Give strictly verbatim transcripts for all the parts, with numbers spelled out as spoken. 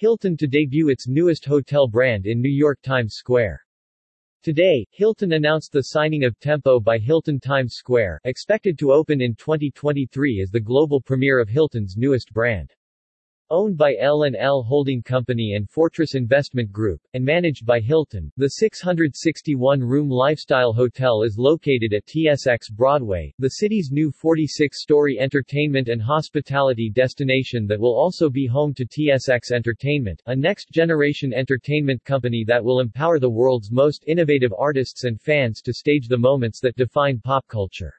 Hilton to debut its newest hotel brand in New York Times Square. Today, Hilton announced the signing of Tempo by Hilton Times Square, expected to open in twenty twenty-three as the global premiere of Hilton's newest brand. Owned by L and L Holding Company and Fortress Investment Group, and managed by Hilton, the six hundred sixty-one room lifestyle hotel is located at T S X Broadway, the city's new forty-six story entertainment and hospitality destination that will also be home to T S X Entertainment, a next-generation entertainment company that will empower the world's most innovative artists and fans to stage the moments that define pop culture.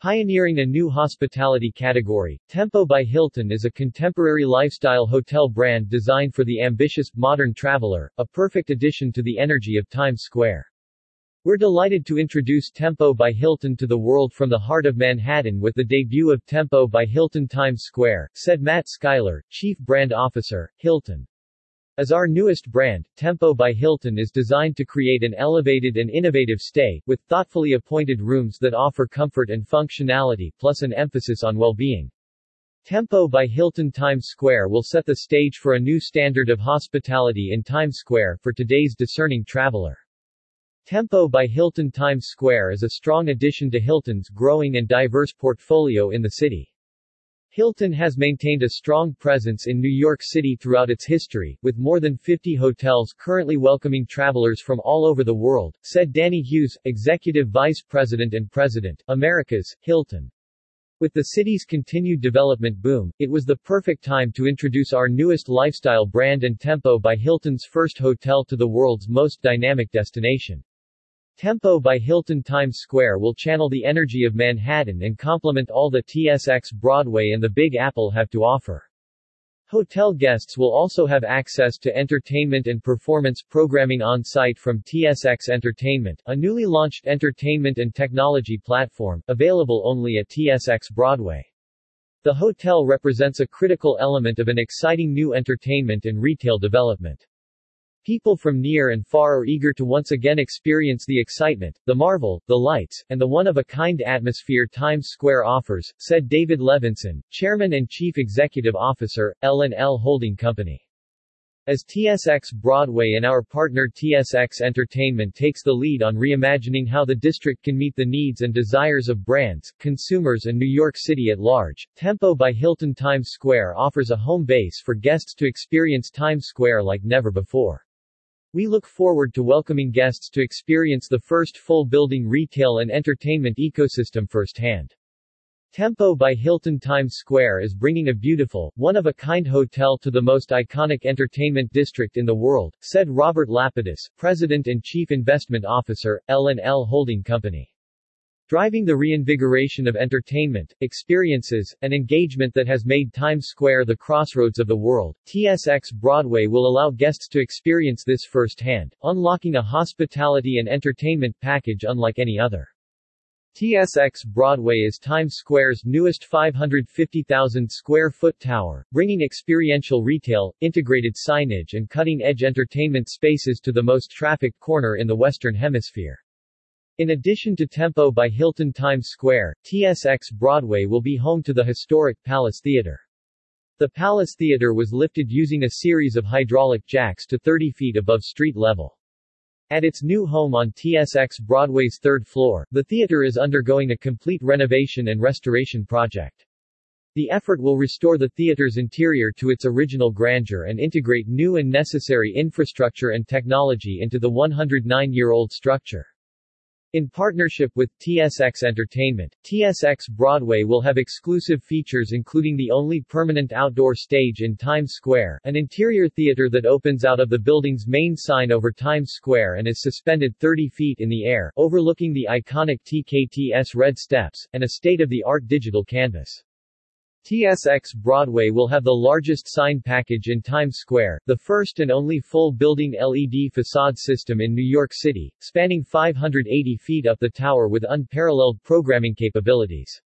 Pioneering a new hospitality category, Tempo by Hilton is a contemporary lifestyle hotel brand designed for the ambitious, modern traveler, a perfect addition to the energy of Times Square. We're delighted to introduce Tempo by Hilton to the world from the heart of Manhattan with the debut of Tempo by Hilton Times Square, said Matt Schuyler, Chief Brand Officer, Hilton. As our newest brand, Tempo by Hilton is designed to create an elevated and innovative stay, with thoughtfully appointed rooms that offer comfort and functionality plus an emphasis on well-being. Tempo by Hilton Times Square will set the stage for a new standard of hospitality in Times Square for today's discerning traveler. Tempo by Hilton Times Square is a strong addition to Hilton's growing and diverse portfolio in the city. Hilton has maintained a strong presence in New York City throughout its history, with more than fifty hotels currently welcoming travelers from all over the world, said Danny Hughes, Executive Vice President and President, Americas, Hilton. With the city's continued development boom, it was the perfect time to introduce our newest lifestyle brand and Tempo by Hilton's first hotel to the world's most dynamic destination. Tempo by Hilton Times Square will channel the energy of Manhattan and complement all that T S X Broadway and the Big Apple have to offer. Hotel guests will also have access to entertainment and performance programming on-site from T S X Entertainment, a newly launched entertainment and technology platform, available only at T S X Broadway. The hotel represents a critical element of an exciting new entertainment and retail development. People from near and far are eager to once again experience the excitement, the marvel, the lights, and the one-of-a-kind atmosphere Times Square offers, said David Levinson, Chairman and Chief Executive Officer, L and L Holding Company. As T S X Broadway and our partner T S X Entertainment takes the lead on reimagining how the district can meet the needs and desires of brands, consumers and New York City at large, Tempo by Hilton Times Square offers a home base for guests to experience Times Square like never before. We look forward to welcoming guests to experience the first full-building retail and entertainment ecosystem firsthand. Tempo by Hilton Times Square is bringing a beautiful, one-of-a-kind hotel to the most iconic entertainment district in the world, said Robert Lapidus, President and Chief Investment Officer, L and L Holding Company. Driving the reinvigoration of entertainment, experiences, and engagement that has made Times Square the crossroads of the world, T S X Broadway will allow guests to experience this firsthand, unlocking a hospitality and entertainment package unlike any other. T S X Broadway is Times Square's newest five hundred fifty thousand square foot tower, bringing experiential retail, integrated signage and cutting-edge entertainment spaces to the most trafficked corner in the Western Hemisphere. In addition to Tempo by Hilton Times Square, T S X Broadway will be home to the historic Palace Theater. The Palace Theater was lifted using a series of hydraulic jacks to thirty feet above street level. At its new home on T S X Broadway's third floor, the theater is undergoing a complete renovation and restoration project. The effort will restore the theater's interior to its original grandeur and integrate new and necessary infrastructure and technology into the one hundred nine year old structure. In partnership with T S X Entertainment, T S X Broadway will have exclusive features including the only permanent outdoor stage in Times Square, an interior theater that opens out of the building's main sign over Times Square and is suspended thirty feet in the air, overlooking the iconic T K T S Red Steps, and a state-of-the-art digital canvas. T S X Broadway will have the largest sign package in Times Square, the first and only full-building L E D facade system in New York City, spanning five hundred eighty feet up the tower with unparalleled programming capabilities.